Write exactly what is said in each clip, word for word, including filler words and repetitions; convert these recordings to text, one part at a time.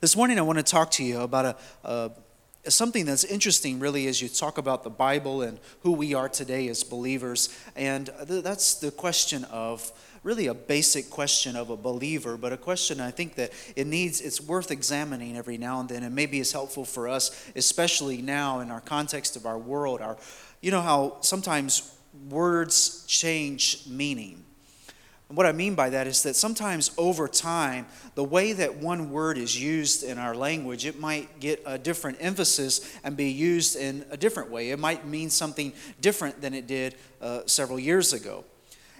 This morning I want to talk to you about a, a something that's interesting really as you talk about the Bible and who we are today as believers. And th- that's the question of really a basic question of a believer, but a question I think that it needs, it's worth examining every now and then, and maybe is helpful for us, especially now in our context of our world. Our, you know how sometimes words change meaning. And what I mean by that is that sometimes over time, the way that one word is used in our language, it might get a different emphasis and be used in a different way. It might mean something different than it did uh, several years ago.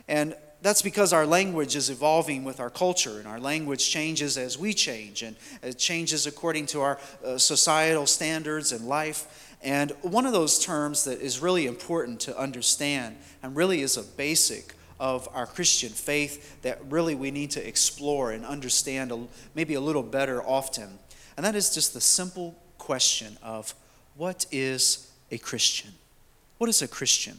And that's because our language is evolving with our culture, and our language changes as we change, and it changes according to our uh, societal standards and life. And one of those terms that is really important to understand and really is a basic of our Christian faith that really we need to explore and understand a, maybe a little better often, and that is just the simple question of what is a Christian? What is a Christian?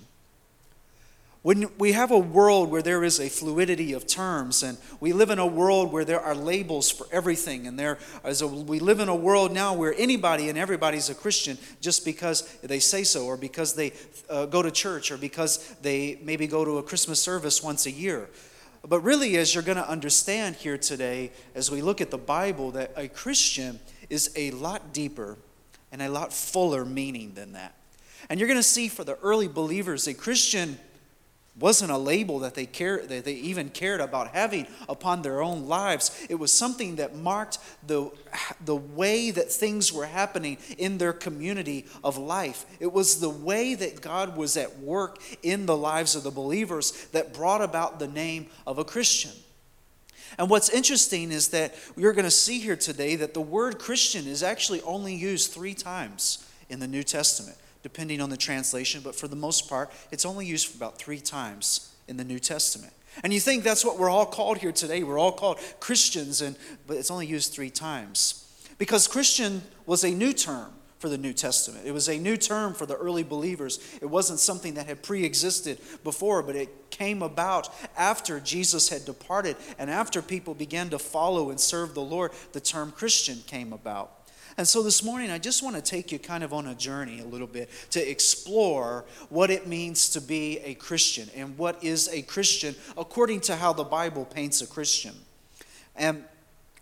When we have a world where there is a fluidity of terms, and we live in a world where there are labels for everything, and there is a, we live in a world now where anybody and everybody's a Christian just because they say so, or because they uh, go to church, or because they maybe go to a Christmas service once a year. But really, as you're going to understand here today, as we look at the Bible, that a Christian is a lot deeper and a lot fuller meaning than that. And you're going to see for the early believers, a Christian wasn't a label that they cared, that they even cared about having upon their own lives. It was something that marked the, the way that things were happening in their community of life. It was the way that God was at work in the lives of the believers that brought about the name of a Christian. And what's interesting is that we're going to see here today that the word Christian is actually only used three times in the New Testament, depending on the translation, but for the most part, it's only used for about three times in the New Testament. And you think that's what we're all called here today. We're all called Christians, and but it's only used three times. Because Christian was a new term for the New Testament. It was a new term for the early believers. It wasn't something that had pre-existed before, but it came about after Jesus had departed and after people began to follow and serve the Lord, the term Christian came about. And so this morning, I just want to take you kind of on a journey a little bit to explore what it means to be a Christian and what is a Christian according to how the Bible paints a Christian. And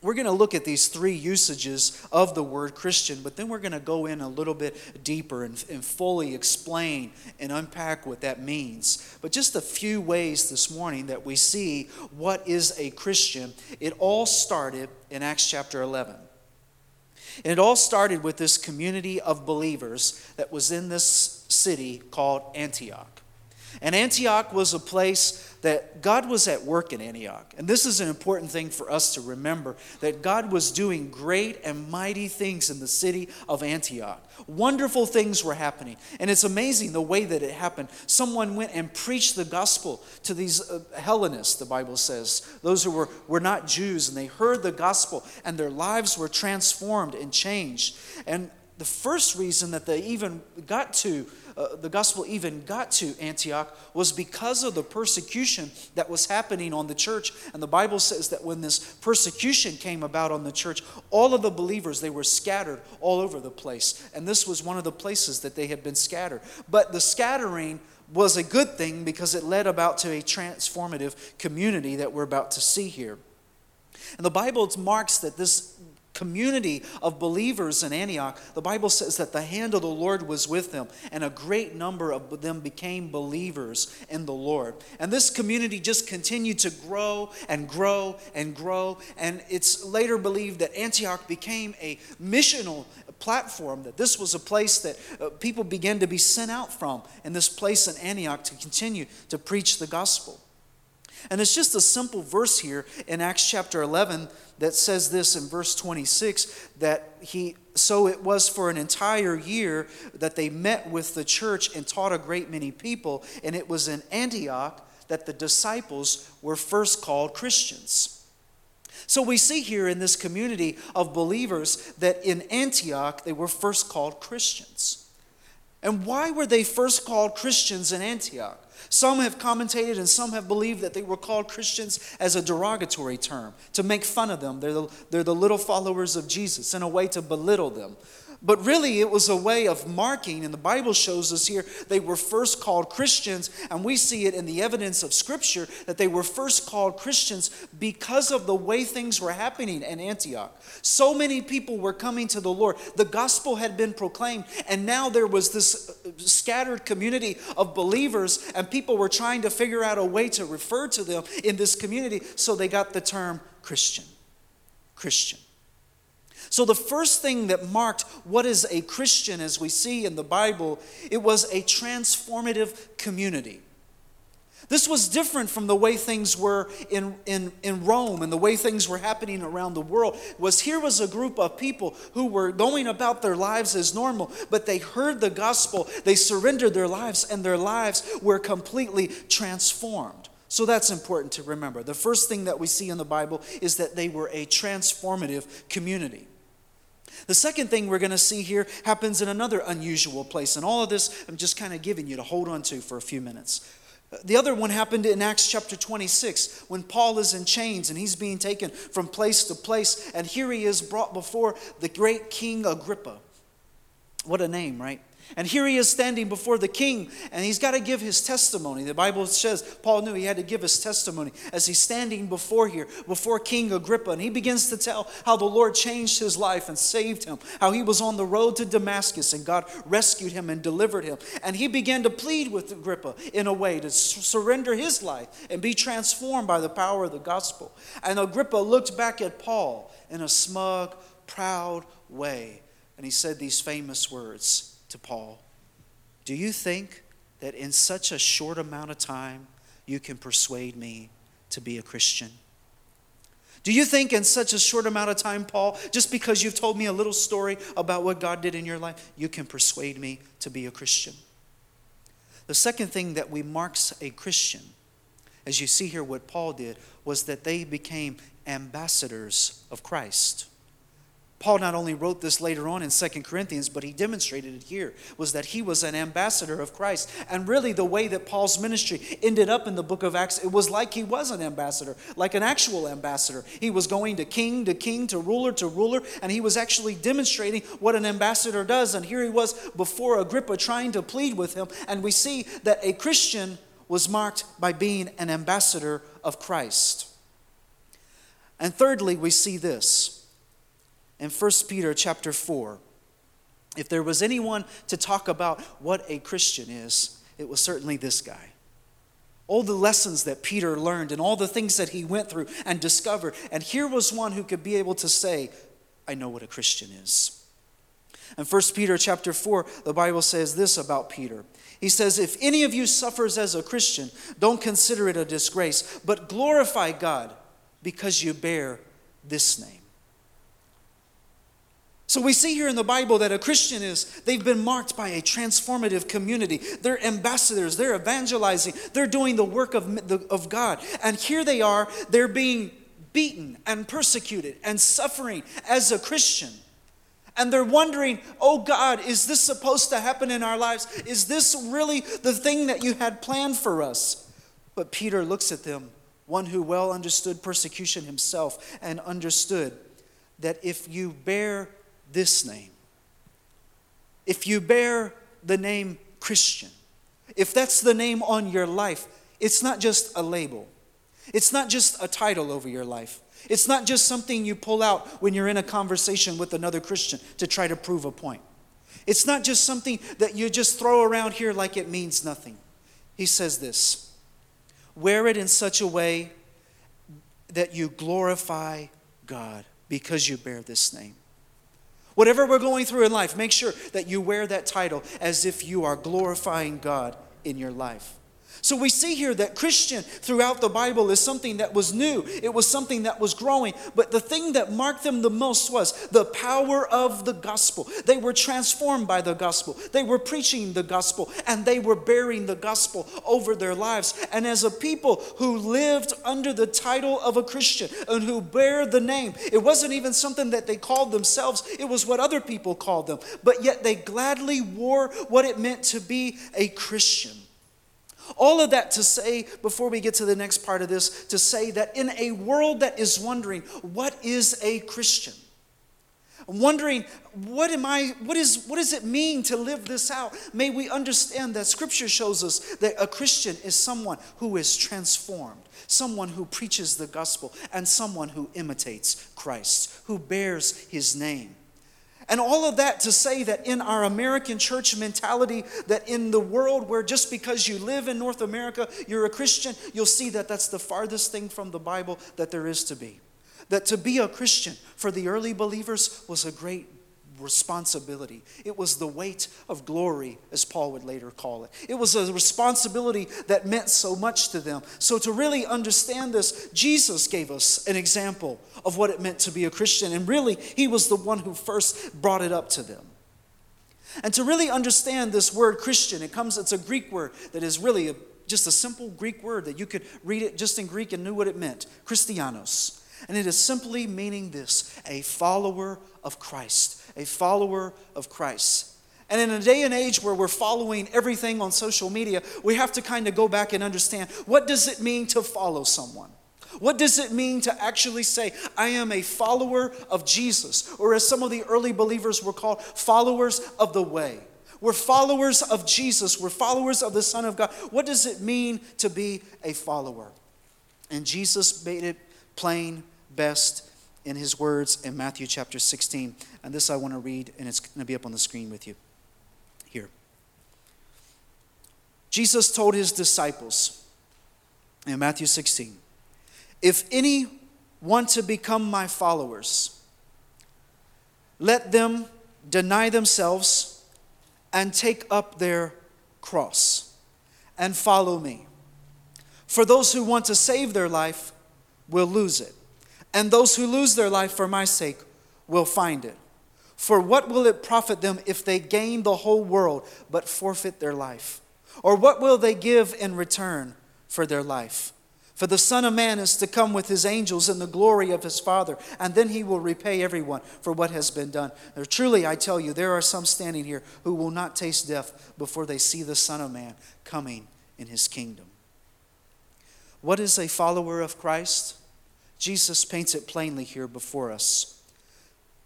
we're going to look at these three usages of the word Christian, but then we're going to go in a little bit deeper and, and fully explain and unpack what that means. But just a few ways this morning that we see what is a Christian. It all started in Acts chapter eleven. And it all started with this community of believers that was in this city called Antioch. And Antioch was a place that God was at work in Antioch. And this is an important thing for us to remember, that God was doing great and mighty things in the city of Antioch. Wonderful things were happening. And it's amazing the way that it happened. Someone went and preached the gospel to these uh, Hellenists, the Bible says, those who were, were not Jews, and they heard the gospel, and their lives were transformed and changed. And the first reason that they even got to, uh, the gospel even got to Antioch was because of the persecution that was happening on the church. And the Bible says that when this persecution came about on the church, all of the believers, they were scattered all over the place. And this was one of the places that they had been scattered. But the scattering was a good thing because it led about to a transformative community that we're about to see here. And the Bible marks that this community of believers in Antioch, the Bible says that the hand of the Lord was with them, and a great number of them became believers in the Lord. And this community just continued to grow and grow and grow, and it's later believed that Antioch became a missional platform, that this was a place that uh, people began to be sent out from, and this place in Antioch to continue to preach the gospel. And it's just a simple verse here in Acts chapter eleven that says this in verse twenty-six, that he, so it was for an entire year that they met with the church and taught a great many people, and it was in Antioch that the disciples were first called Christians. So we see here in this community of believers that in Antioch they were first called Christians. And why were they first called Christians in Antioch? Some have commentated and some have believed that they were called Christians as a derogatory term, to make fun of them. They're the, they're the little followers of Jesus, in a way to belittle them. But really, it was a way of marking, and the Bible shows us here, they were first called Christians, and we see it in the evidence of Scripture that they were first called Christians because of the way things were happening in Antioch. So many people were coming to the Lord. The gospel had been proclaimed, and now there was this scattered community of believers, and people were trying to figure out a way to refer to them in this community, so they got the term Christian. Christian. So the first thing that marked what is a Christian, as we see in the Bible, it was a transformative community. This was different from the way things were in, in, in Rome and the way things were happening around the world. Was here was a group of people who were going about their lives as normal, but they heard the gospel, they surrendered their lives, and their lives were completely transformed. So that's important to remember. The first thing that we see in the Bible is that they were a transformative community. The second thing we're going to see here happens in another unusual place. And all of this I'm just kind of giving you to hold on to for a few minutes. The other one happened in Acts chapter twenty-six, when Paul is in chains and he's being taken from place to place. And here he is brought before the great King Agrippa. What a name, right? And here he is standing before the king, and he's got to give his testimony. The Bible says Paul knew he had to give his testimony as he's standing before here, before King Agrippa. And he begins to tell how the Lord changed his life and saved him, how he was on the road to Damascus and God rescued him and delivered him. And he began to plead with Agrippa in a way to surrender his life and be transformed by the power of the gospel. And Agrippa looked back at Paul in a smug, proud way, and he said these famous words to Paul, "Do you think that in such a short amount of time you can persuade me to be a Christian? Do you think in such a short amount of time, Paul, just because you've told me a little story about what God did in your life, you can persuade me to be a Christian?" The second thing that we marks a Christian, as you see here what Paul did, was that they became ambassadors of Christ. Paul not only wrote this later on in Second Corinthians, but he demonstrated it here, was that he was an ambassador of Christ. And really the way that Paul's ministry ended up in the book of Acts, it was like he was an ambassador, like an actual ambassador. He was going to king to king, to ruler to ruler, and he was actually demonstrating what an ambassador does. And here he was before Agrippa trying to plead with him. And we see that a Christian was marked by being an ambassador of Christ. And thirdly, we see this. In First Peter chapter four, if there was anyone to talk about what a Christian is, it was certainly this guy. All the lessons that Peter learned and all the things that he went through and discovered. And here was one who could be able to say, I know what a Christian is. In First Peter chapter four, the Bible says this about Peter. He says, if any of you suffers as a Christian, don't consider it a disgrace, but glorify God because you bear this name. So we see here in the Bible that a Christian is, they've been marked by a transformative community. They're ambassadors, they're evangelizing, they're doing the work of, the, of God. And here they are, they're being beaten and persecuted and suffering as a Christian. And they're wondering, oh God, is this supposed to happen in our lives? Is this really the thing that you had planned for us? But Peter looks at them, one who well understood persecution himself and understood that if you bear this name, if you bear the name Christian, if that's the name on your life, it's not just a label. It's not just a title over your life. It's not just something you pull out when you're in a conversation with another Christian to try to prove a point. It's not just something that you just throw around here like it means nothing. He says this, wear it in such a way that you glorify God because you bear this name. Whatever we're going through in life, make sure that you wear that title as if you are glorifying God in your life. So we see here that Christian throughout the Bible is something that was new. It was something that was growing. But the thing that marked them the most was the power of the gospel. They were transformed by the gospel. They were preaching the gospel, and they were bearing the gospel over their lives. And as a people who lived under the title of a Christian and who bear the name, it wasn't even something that they called themselves. It was what other people called them. But yet they gladly wore what it meant to be a Christian. All of that to say, before we get to the next part of this, to say that in a world that is wondering, what is a Christian? Wondering, what am I, what is, what does it mean to live this out? May we understand that Scripture shows us that a Christian is someone who is transformed, someone who preaches the gospel, and someone who imitates Christ, who bears his name. And all of that to say that in our American church mentality, that in the world where just because you live in North America, you're a Christian, you'll see that that's the farthest thing from the Bible that there is to be. That to be a Christian for the early believers was a great responsibility. It was the weight of glory, as Paul would later call it. It was a responsibility that meant so much to them. So to really understand this, Jesus gave us an example of what it meant to be a Christian, and really, he was the one who first brought it up to them. And to really understand this word Christian, it comes, it's a Greek word that is really a, just a simple Greek word that you could read it just in Greek and knew what it meant, Christianos. And it is simply meaning this, a follower of Christ, a follower of Christ. And in a day and age where we're following everything on social media, we have to kind of go back and understand, what does it mean to follow someone? What does it mean to actually say, I am a follower of Jesus? Or as some of the early believers were called, followers of the way. We're followers of Jesus. We're followers of the Son of God. What does it mean to be a follower? And Jesus made it plain best in his words in Matthew chapter sixteen. And this I want to read, and it's going to be up on the screen with you here. Jesus told his disciples in Matthew sixteen, if any want to become my followers, let them deny themselves and take up their cross and follow me. For those who want to save their life will lose it. And those who lose their life for my sake will find it. For what will it profit them if they gain the whole world but forfeit their life? Or what will they give in return for their life? For the Son of Man is to come with his angels in the glory of his Father, and then he will repay everyone for what has been done. Now, truly, I tell you, there are some standing here who will not taste death before they see the Son of Man coming in his kingdom. What is a follower of Christ? Jesus paints it plainly here before us.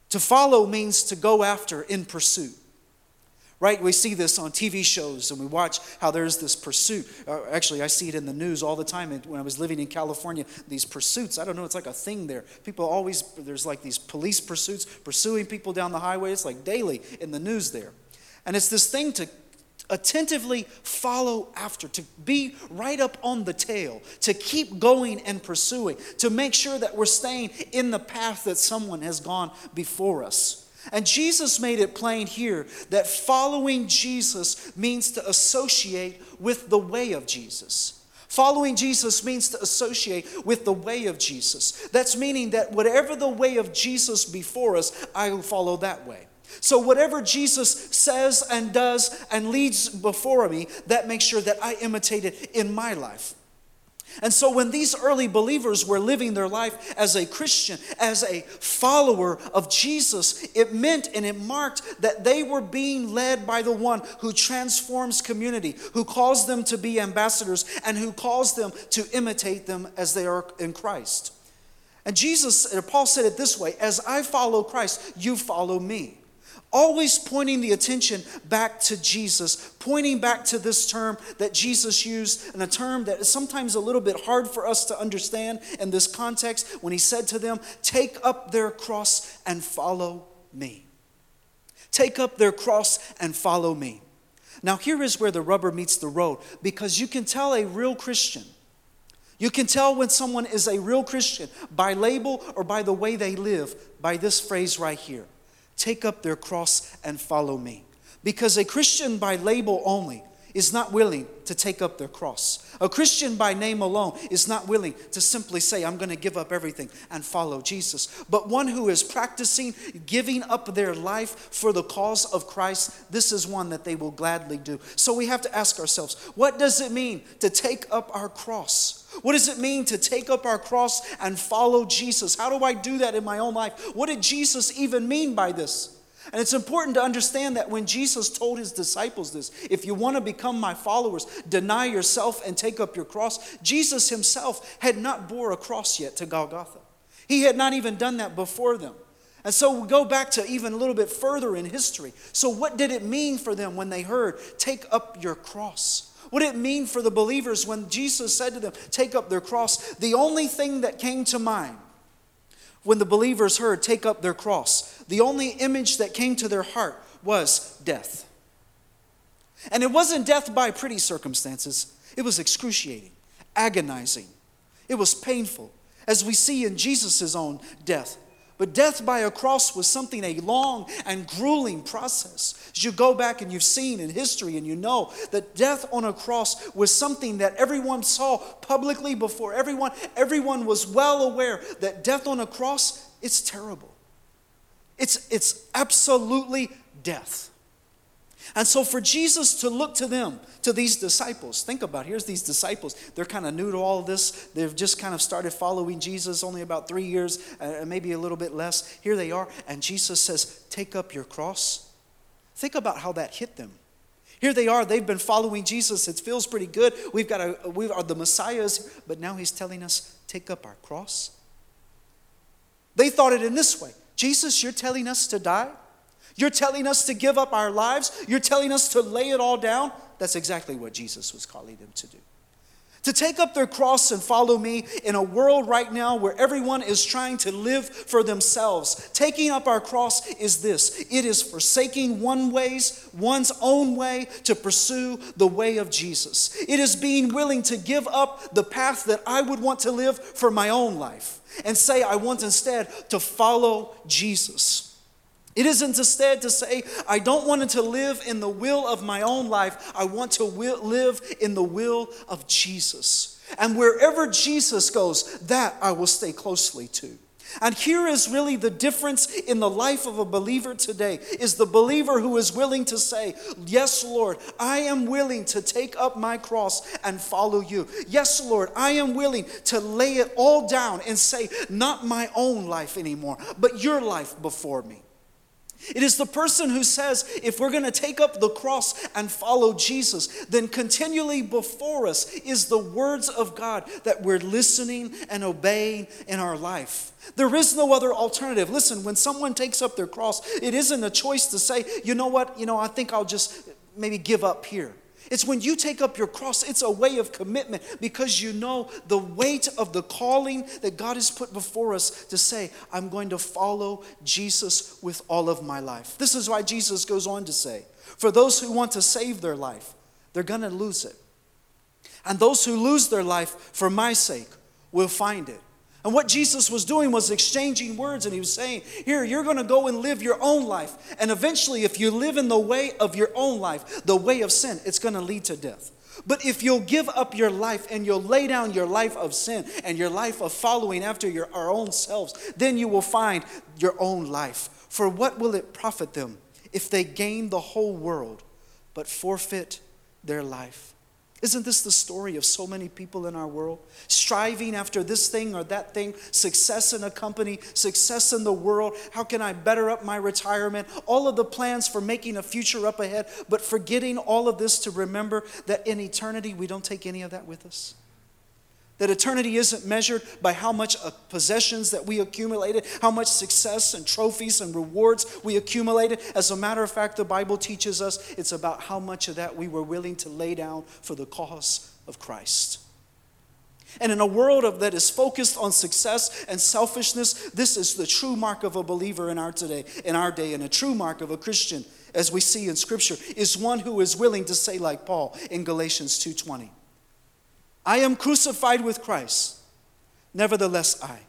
To follow means to go after in pursuit, right? We see this on T V shows, and we watch how there's this pursuit. Uh, actually, I see it in the news all the time. When I was living in California, these pursuits, I don't know, it's like a thing there. People always, there's like these police pursuits, pursuing people down the highway. It's like daily in the news there. And it's this thing to attentively follow after, to be right up on the tail, to keep going and pursuing, to make sure that we're staying in the path that someone has gone before us. And Jesus made it plain here that following Jesus means to associate with the way of Jesus. Following Jesus means to associate with the way of Jesus. That's meaning that whatever the way of Jesus before us, I will follow that way. So whatever Jesus says and does and leads before me, that makes sure that I imitate it in my life. And so when these early believers were living their life as a Christian, as a follower of Jesus, it meant and it marked that they were being led by the one who transforms community, who calls them to be ambassadors, and who calls them to imitate them as they are in Christ. And Jesus, and Paul said it this way, as I follow Christ, you follow me. Always pointing the attention back to Jesus, pointing back to this term that Jesus used, and a term that is sometimes a little bit hard for us to understand in this context, when he said to them, take up their cross and follow me. Take up their cross and follow me. Now here is where the rubber meets the road, because you can tell a real Christian. You can tell when someone is a real Christian by label or by the way they live, by this phrase right here. Take up their cross and follow me. Because a Christian by label only is not willing to take up their cross. A Christian by name alone is not willing to simply say, I'm going to give up everything and follow Jesus. But one who is practicing giving up their life for the cause of Christ, this is one that they will gladly do. So we have to ask ourselves, what does it mean to take up our cross? What does it mean to take up our cross and follow Jesus? How do I do that in my own life? What did Jesus even mean by this? And it's important to understand that when Jesus told his disciples this, if you want to become my followers, deny yourself and take up your cross, Jesus himself had not bore a cross yet to Golgotha. He had not even done that before them. And so we go back to even a little bit further in history. So what did it mean for them when they heard, take up your cross? What did it mean for the believers when Jesus said to them, take up their cross? The only thing that came to mind when the believers heard, take up their cross, the only image that came to their heart was death. And it wasn't death by pretty circumstances. It was excruciating, agonizing. It was painful, as we see in Jesus' own death. But death by a cross was something, a long and grueling process. As you go back and you've seen in history and you know that death on a cross was something that everyone saw publicly before everyone. Everyone was well aware that death on a cross, it's terrible. It's, it's absolutely death. And so for Jesus to look to them, to these disciples, think about it. Here's these disciples. They're kind of new to all this. They've just kind of started following Jesus only about three years, uh, maybe a little bit less. Here they are, and Jesus says, take up your cross. Think about how that hit them. Here they are. They've been following Jesus. It feels pretty good. We've got a, we are the Messiahs, but now he's telling us, take up our cross. They thought it in this way. Jesus, you're telling us to die? You're telling us to give up our lives? You're telling us to lay it all down? That's exactly what Jesus was calling them to do. To take up their cross and follow me in a world right now where everyone is trying to live for themselves. Taking up our cross is this. It is forsaking one ways, one's own way to pursue the way of Jesus. It is being willing to give up the path that I would want to live for my own life and say I want instead to follow Jesus. It isn't instead to say, I don't want to live in the will of my own life. I want to will, live in the will of Jesus. And wherever Jesus goes, that I will stay closely to. And here is really the difference in the life of a believer today, is the believer who is willing to say, yes, Lord, I am willing to take up my cross and follow you. Yes, Lord, I am willing to lay it all down and say, not my own life anymore, but your life before me. It is the person who says, if we're going to take up the cross and follow Jesus, then continually before us is the words of God that we're listening and obeying in our life. There is no other alternative. Listen, when someone takes up their cross, it isn't a choice to say, you know what, you know, I think I'll just maybe give up here. It's when you take up your cross, it's a way of commitment because you know the weight of the calling that God has put before us to say, I'm going to follow Jesus with all of my life. This is why Jesus goes on to say, for those who want to save their life, they're going to lose it. And those who lose their life for my sake will find it. And what Jesus was doing was exchanging words, and he was saying, here, you're going to go and live your own life. And eventually, if you live in the way of your own life, the way of sin, it's going to lead to death. But if you'll give up your life and you'll lay down your life of sin and your life of following after your, our own selves, then you will find your own life. For what will it profit them if they gain the whole world but forfeit their life? Isn't this the story of so many people in our world? Striving after this thing or that thing, success in a company, success in the world, how can I better up my retirement? All of the plans for making a future up ahead, but forgetting all of this to remember that in eternity we don't take any of that with us. That eternity isn't measured by how much possessions that we accumulated, how much success and trophies and rewards we accumulated. As a matter of fact, the Bible teaches us it's about how much of that we were willing to lay down for the cause of Christ. And in a world of, that is focused on success and selfishness, this is the true mark of a believer in our today, in our day, and a true mark of a Christian, as we see in Scripture, is one who is willing to say, like Paul in Galatians two twenty. I am crucified with Christ, nevertheless I,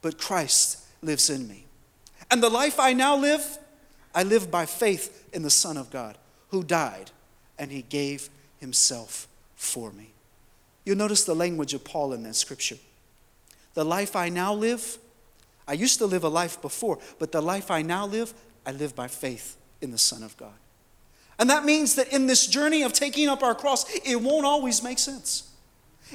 but Christ lives in me. And the life I now live, I live by faith in the Son of God, who died, and he gave himself for me. You'll notice the language of Paul in that scripture. The life I now live, I used to live a life before, but the life I now live, I live by faith in the Son of God. And that means that in this journey of taking up our cross, it won't always make sense.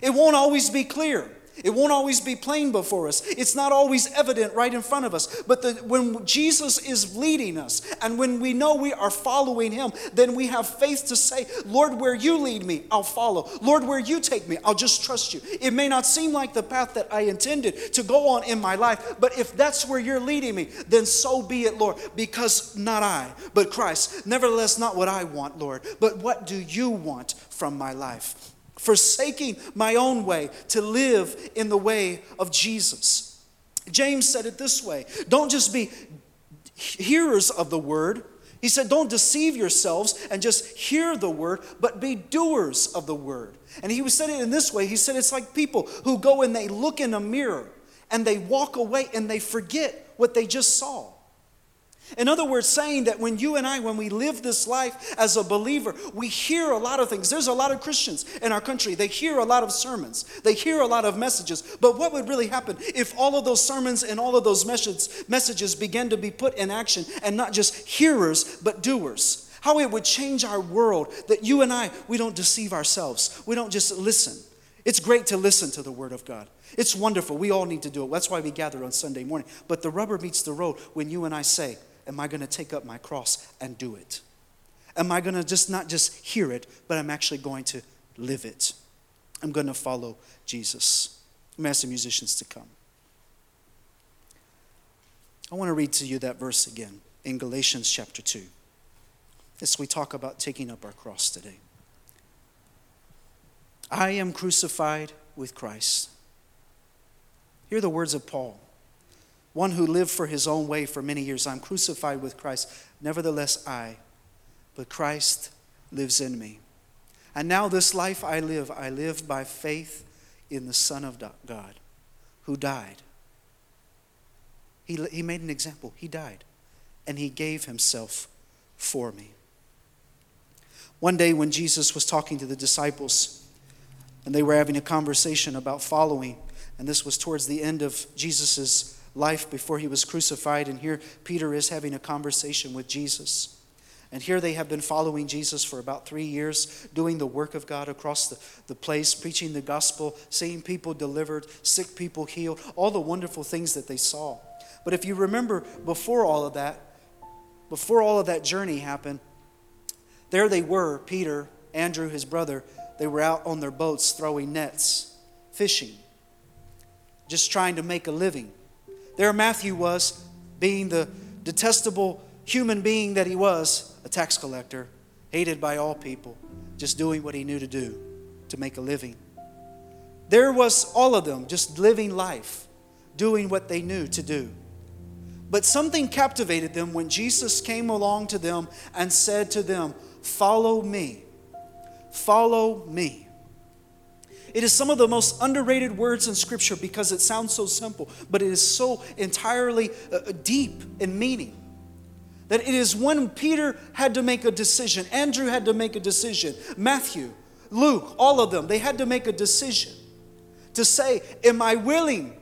It won't always be clear. It won't always be plain before us. It's not always evident right in front of us. But the, when Jesus is leading us, and when we know we are following him, then we have faith to say, Lord, where you lead me, I'll follow. Lord, where you take me, I'll just trust you. It may not seem like the path that I intended to go on in my life, but if that's where you're leading me, then so be it, Lord, because not I, but Christ. Nevertheless, not what I want, Lord, but what do you want from my life? Forsaking my own way to live in the way of Jesus. James said it this way, don't just be hearers of the word. He said, don't deceive yourselves and just hear the word, but be doers of the word. And he said it in this way, he said it's like people who go and they look in a mirror and they walk away and they forget what they just saw. In other words, saying that when you and I, when we live this life as a believer, we hear a lot of things. There's a lot of Christians in our country. They hear a lot of sermons. They hear a lot of messages. But what would really happen if all of those sermons and all of those messages, messages began to be put in action and not just hearers, but doers? How it would change our world that you and I, we don't deceive ourselves. We don't just listen. It's great to listen to the Word of God. It's wonderful. We all need to do it. That's why we gather on Sunday morning. But the rubber meets the road when you and I say, am I going to take up my cross and do it? Am I going to just not just hear it, but I'm actually going to live it? I'm going to follow Jesus. I'm going to ask the musicians to come. I want to read to you that verse again in Galatians chapter two. As we talk about taking up our cross today. I am crucified with Christ. Hear the words of Paul. One who lived for his own way for many years. I'm crucified with Christ. Nevertheless, I, but Christ lives in me. And now this life I live, I live by faith in the Son of God who died. He, he made an example. He died and he gave himself for me. One day when Jesus was talking to the disciples and they were having a conversation about following, and this was towards the end of Jesus's life before he was crucified, and here Peter is having a conversation with Jesus. And here they have been following Jesus for about three years, doing the work of God across the, the place, preaching the gospel, seeing people delivered, sick people healed, all the wonderful things that they saw. But if you remember, before all of that, before all of that journey happened, there they were, Peter, Andrew, his brother, they were out on their boats throwing nets, fishing, just trying to make a living. There Matthew was, being the detestable human being that he was, a tax collector, hated by all people, just doing what he knew to do to make a living. There was all of them just living life, doing what they knew to do. But something captivated them when Jesus came along to them and said to them, follow me, follow me. It is some of the most underrated words in Scripture because it sounds so simple, but it is so entirely uh, deep in meaning. That it is when Peter had to make a decision, Andrew had to make a decision, Matthew, Luke, all of them, they had to make a decision to say, am I willing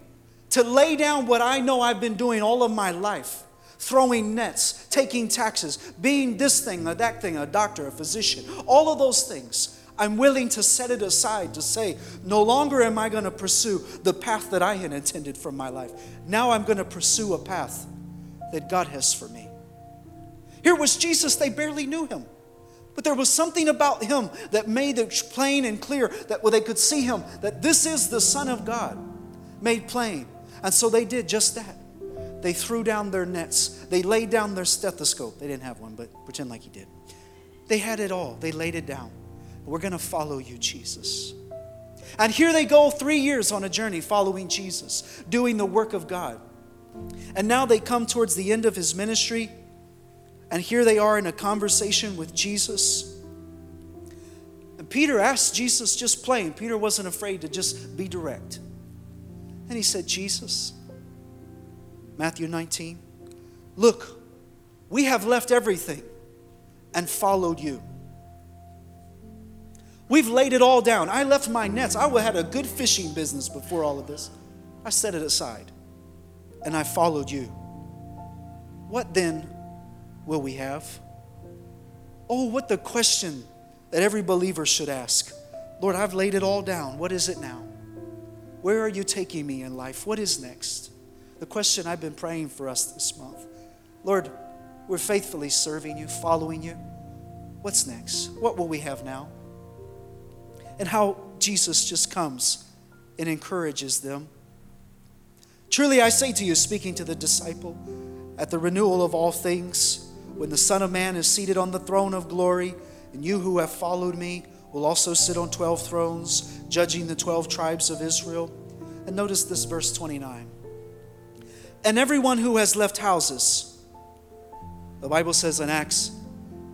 to lay down what I know I've been doing all of my life? Throwing nets, taking taxes, being this thing or that thing, a doctor, a physician, all of those things. I'm willing to set it aside to say, no longer am I going to pursue the path that I had intended for my life. Now I'm going to pursue a path that God has for me. Here was Jesus. They barely knew him. But there was something about him that made it plain and clear that well, they could see him, that this is the Son of God made plain. And so they did just that. They threw down their nets. They laid down their stethoscope. They didn't have one, but pretend like he did. They had it all. They laid it down. We're going to follow you, Jesus. And here they go three years on a journey following Jesus, doing the work of God. And now they come towards the end of his ministry, and here they are in a conversation with Jesus. And Peter asked Jesus just plain. Peter wasn't afraid to just be direct. And he said, Jesus, Matthew nineteen, look, we have left everything and followed you. We've laid it all down. I left my nets. I had a good fishing business before all of this. I set it aside, and I followed you. What then will we have? Oh, what the question that every believer should ask. Lord, I've laid it all down. What is it now? Where are you taking me in life? What is next? The question I've been praying for us this month. Lord, we're faithfully serving you, following you. What's next? What will we have now? And how Jesus just comes and encourages them. Truly I say to you, speaking to the disciple, at the renewal of all things, when the Son of Man is seated on the throne of glory, and you who have followed me will also sit on twelve thrones, judging the twelve tribes of Israel. And notice this, verse twenty-nine. And everyone who has left houses, the Bible says in Acts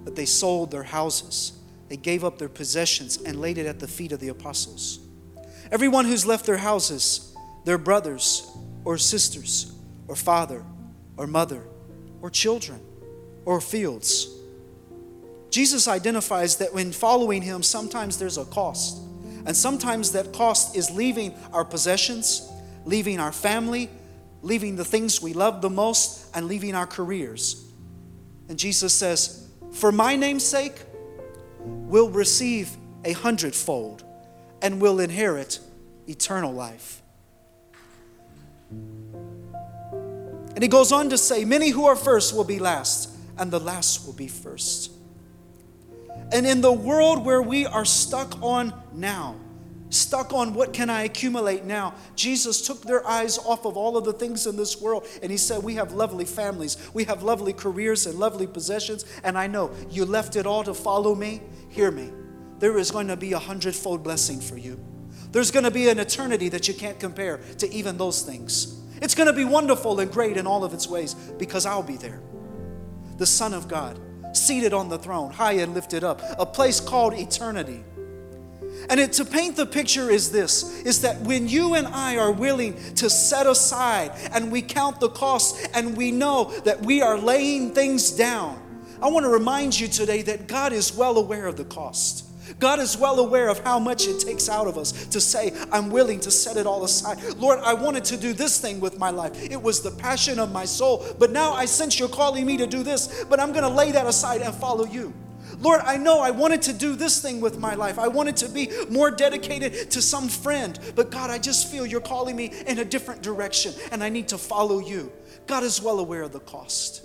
that they sold their houses, they gave up their possessions and laid it at the feet of the apostles. Everyone who's left their houses, their brothers or sisters or father or mother or children or fields. Jesus identifies that when following him, sometimes there's a cost. And sometimes that cost is leaving our possessions, leaving our family, leaving the things we love the most, and leaving our careers. And Jesus says, for my name's sake, we'll receive a hundredfold and will inherit eternal life. And he goes on to say, many who are first will be last, and the last will be first. And in the world where we are stuck on now, stuck on what can I accumulate now, Jesus took their eyes off of all of the things in this world, and he said, we have lovely families, we have lovely careers and lovely possessions, and I know you left it all to follow me. Hear me. There is going to be a hundredfold blessing for you. There's going to be an eternity that you can't compare to even those things. It's going to be wonderful and great in all of its ways because I'll be there. The Son of God, seated on the throne, high and lifted up, a place called eternity. And it, to paint the picture is this, is that when you and I are willing to set aside and we count the cost and we know that we are laying things down, I want to remind you today that God is well aware of the cost. God is well aware of how much it takes out of us to say, I'm willing to set it all aside. Lord, I wanted to do this thing with my life. It was the passion of my soul. But now I sense you're calling me to do this, but I'm going to lay that aside and follow you. Lord, I know I wanted to do this thing with my life. I wanted to be more dedicated to some friend. But God, I just feel you're calling me in a different direction, and I need to follow you. God is well aware of the cost.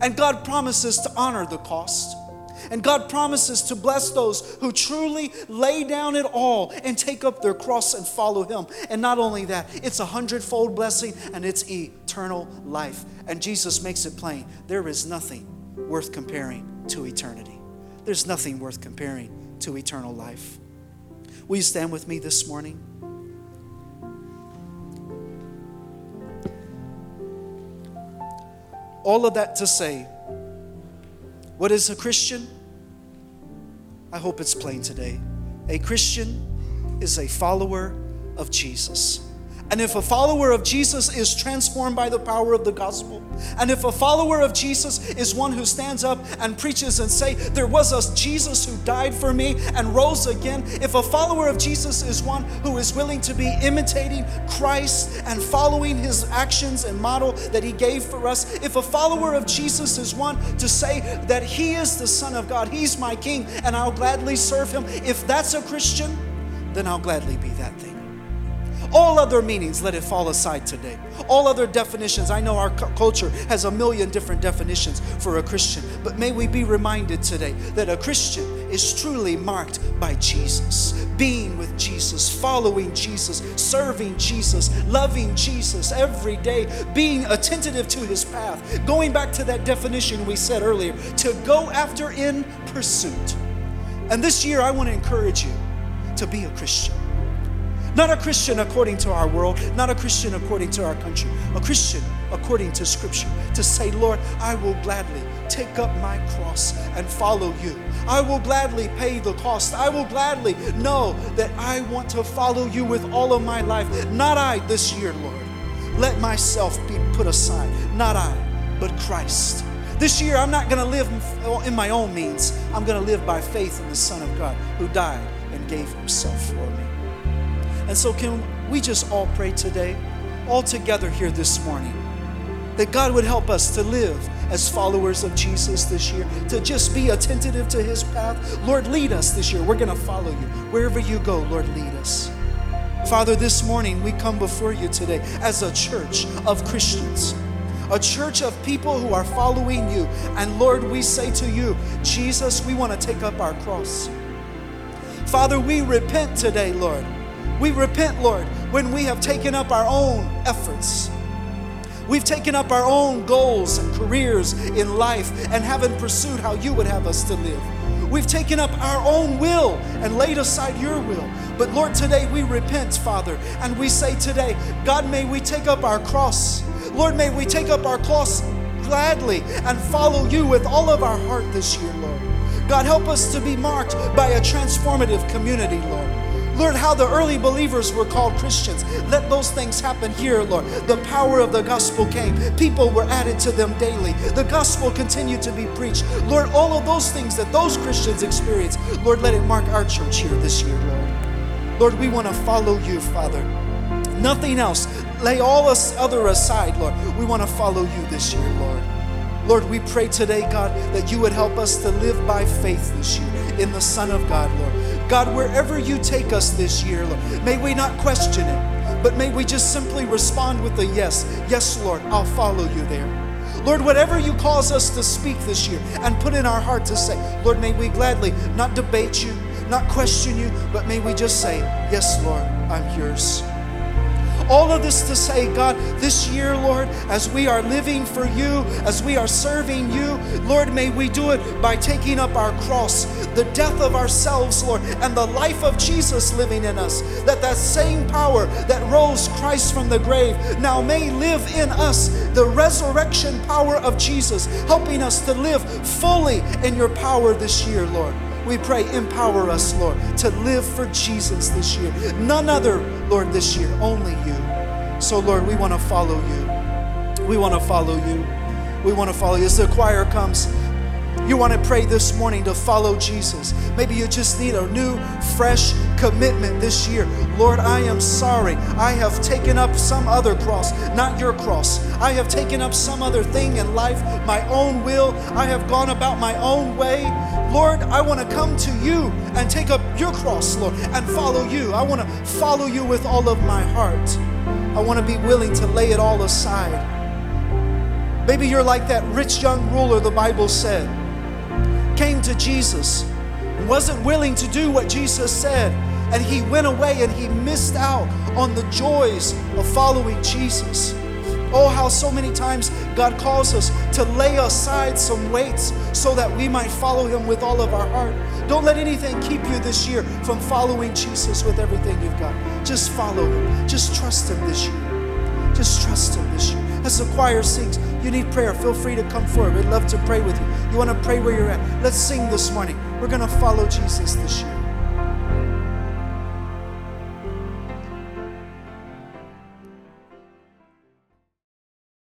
And God promises to honor the cost. And God promises to bless those who truly lay down it all and take up their cross and follow him. And not only that, it's a hundredfold blessing and it's eternal life. And Jesus makes it plain. There is nothing worth comparing to eternity. There's nothing worth comparing to eternal life. Will you stand with me this morning? All of that to say, what is a Christian? I hope it's plain today. A Christian is a follower of Jesus. And if a follower of Jesus is transformed by the power of the gospel, and if a follower of Jesus is one who stands up and preaches and say, there was a Jesus who died for me and rose again, if a follower of Jesus is one who is willing to be imitating Christ and following his actions and model that he gave for us, if a follower of Jesus is one to say that he is the Son of God, he's my King, and I'll gladly serve him, if that's a Christian, then I'll gladly be that thing. All other meanings, let it fall aside today. All other definitions, I know our cu- culture has a million different definitions for a Christian, but may we be reminded today that a Christian is truly marked by Jesus, being with Jesus, following Jesus, serving Jesus, loving Jesus every day, being attentive to his path, going back to that definition we said earlier, to go after in pursuit. And this year, I want to encourage you to be a Christian. Not a Christian according to our world, not a Christian according to our country, a Christian according to Scripture, to say, Lord, I will gladly take up my cross and follow you. I will gladly pay the cost. I will gladly know that I want to follow you with all of my life. Not I this year, Lord. Let myself be put aside. Not I, but Christ. This year, I'm not going to live in my own means. I'm going to live by faith in the Son of God who died and gave himself for me. And so can we just all pray today, all together here this morning, that God would help us to live as followers of Jesus this year, to just be attentive to his path. Lord, lead us this year. We're going to follow you. Wherever you go, Lord, lead us. Father, this morning we come before you today as a church of Christians, a church of people who are following you. And Lord, we say to you, Jesus, we want to take up our cross. Father, we repent today, Lord. We repent, Lord, when we have taken up our own efforts. We've taken up our own goals and careers in life and haven't pursued how you would have us to live. We've taken up our own will and laid aside your will. But Lord, today we repent, Father, and we say today, God, may we take up our cross. Lord, may we take up our cross gladly and follow you with all of our heart this year, Lord. God, help us to be marked by a transformative community, Lord. Lord, how the early believers were called Christians. Let those things happen here, Lord. The power of the gospel came. People were added to them daily. The gospel continued to be preached. Lord, all of those things that those Christians experienced, Lord, let it mark our church here this year, Lord. Lord, we want to follow you, Father. Nothing else. Lay all us other aside, Lord. We want to follow you this year, Lord. Lord, we pray today, God, that you would help us to live by faith this year in the Son of God, Lord. God, wherever you take us this year, Lord, may we not question it, but may we just simply respond with a yes. Yes, Lord, I'll follow you there. Lord, whatever you cause us to speak this year and put in our heart to say, Lord, may we gladly not debate you, not question you, but may we just say, yes, Lord, I'm yours. All of this to say, God, this year, Lord, as we are living for you, as we are serving you, Lord, may we do it by taking up our cross, the death of ourselves, Lord, and the life of Jesus living in us, that that same power that rose Christ from the grave now may live in us, the resurrection power of Jesus, helping us to live fully in your power this year, Lord. We pray, empower us, Lord, to live for Jesus this year. None other, Lord, this year, only you. So, Lord, we want to follow you. We want to follow you. We want to follow you. As the choir comes, you want to pray this morning to follow Jesus. Maybe you just need a new, fresh commitment this year. Lord, I am sorry. I have taken up some other cross, not your cross. I have taken up some other thing in life, my own will. I have gone about my own way. Lord, I want to come to you and take up your cross, Lord, and follow you. I want to follow you with all of my heart. I want to be willing to lay it all aside. Maybe you're like that rich young ruler the Bible said, came to Jesus and wasn't willing to do what Jesus said, and he went away and he missed out on the joys of following Jesus. Oh, how so many times God calls us to lay aside some weights so that we might follow him with all of our heart. Don't let anything keep you this year from following Jesus with everything you've got. Just follow him. Just trust him this year. Just trust him this year. As the choir sings, you need prayer, feel free to come forward. We'd love to pray with you. You want to pray where you're at. Let's sing this morning. We're going to follow Jesus this year.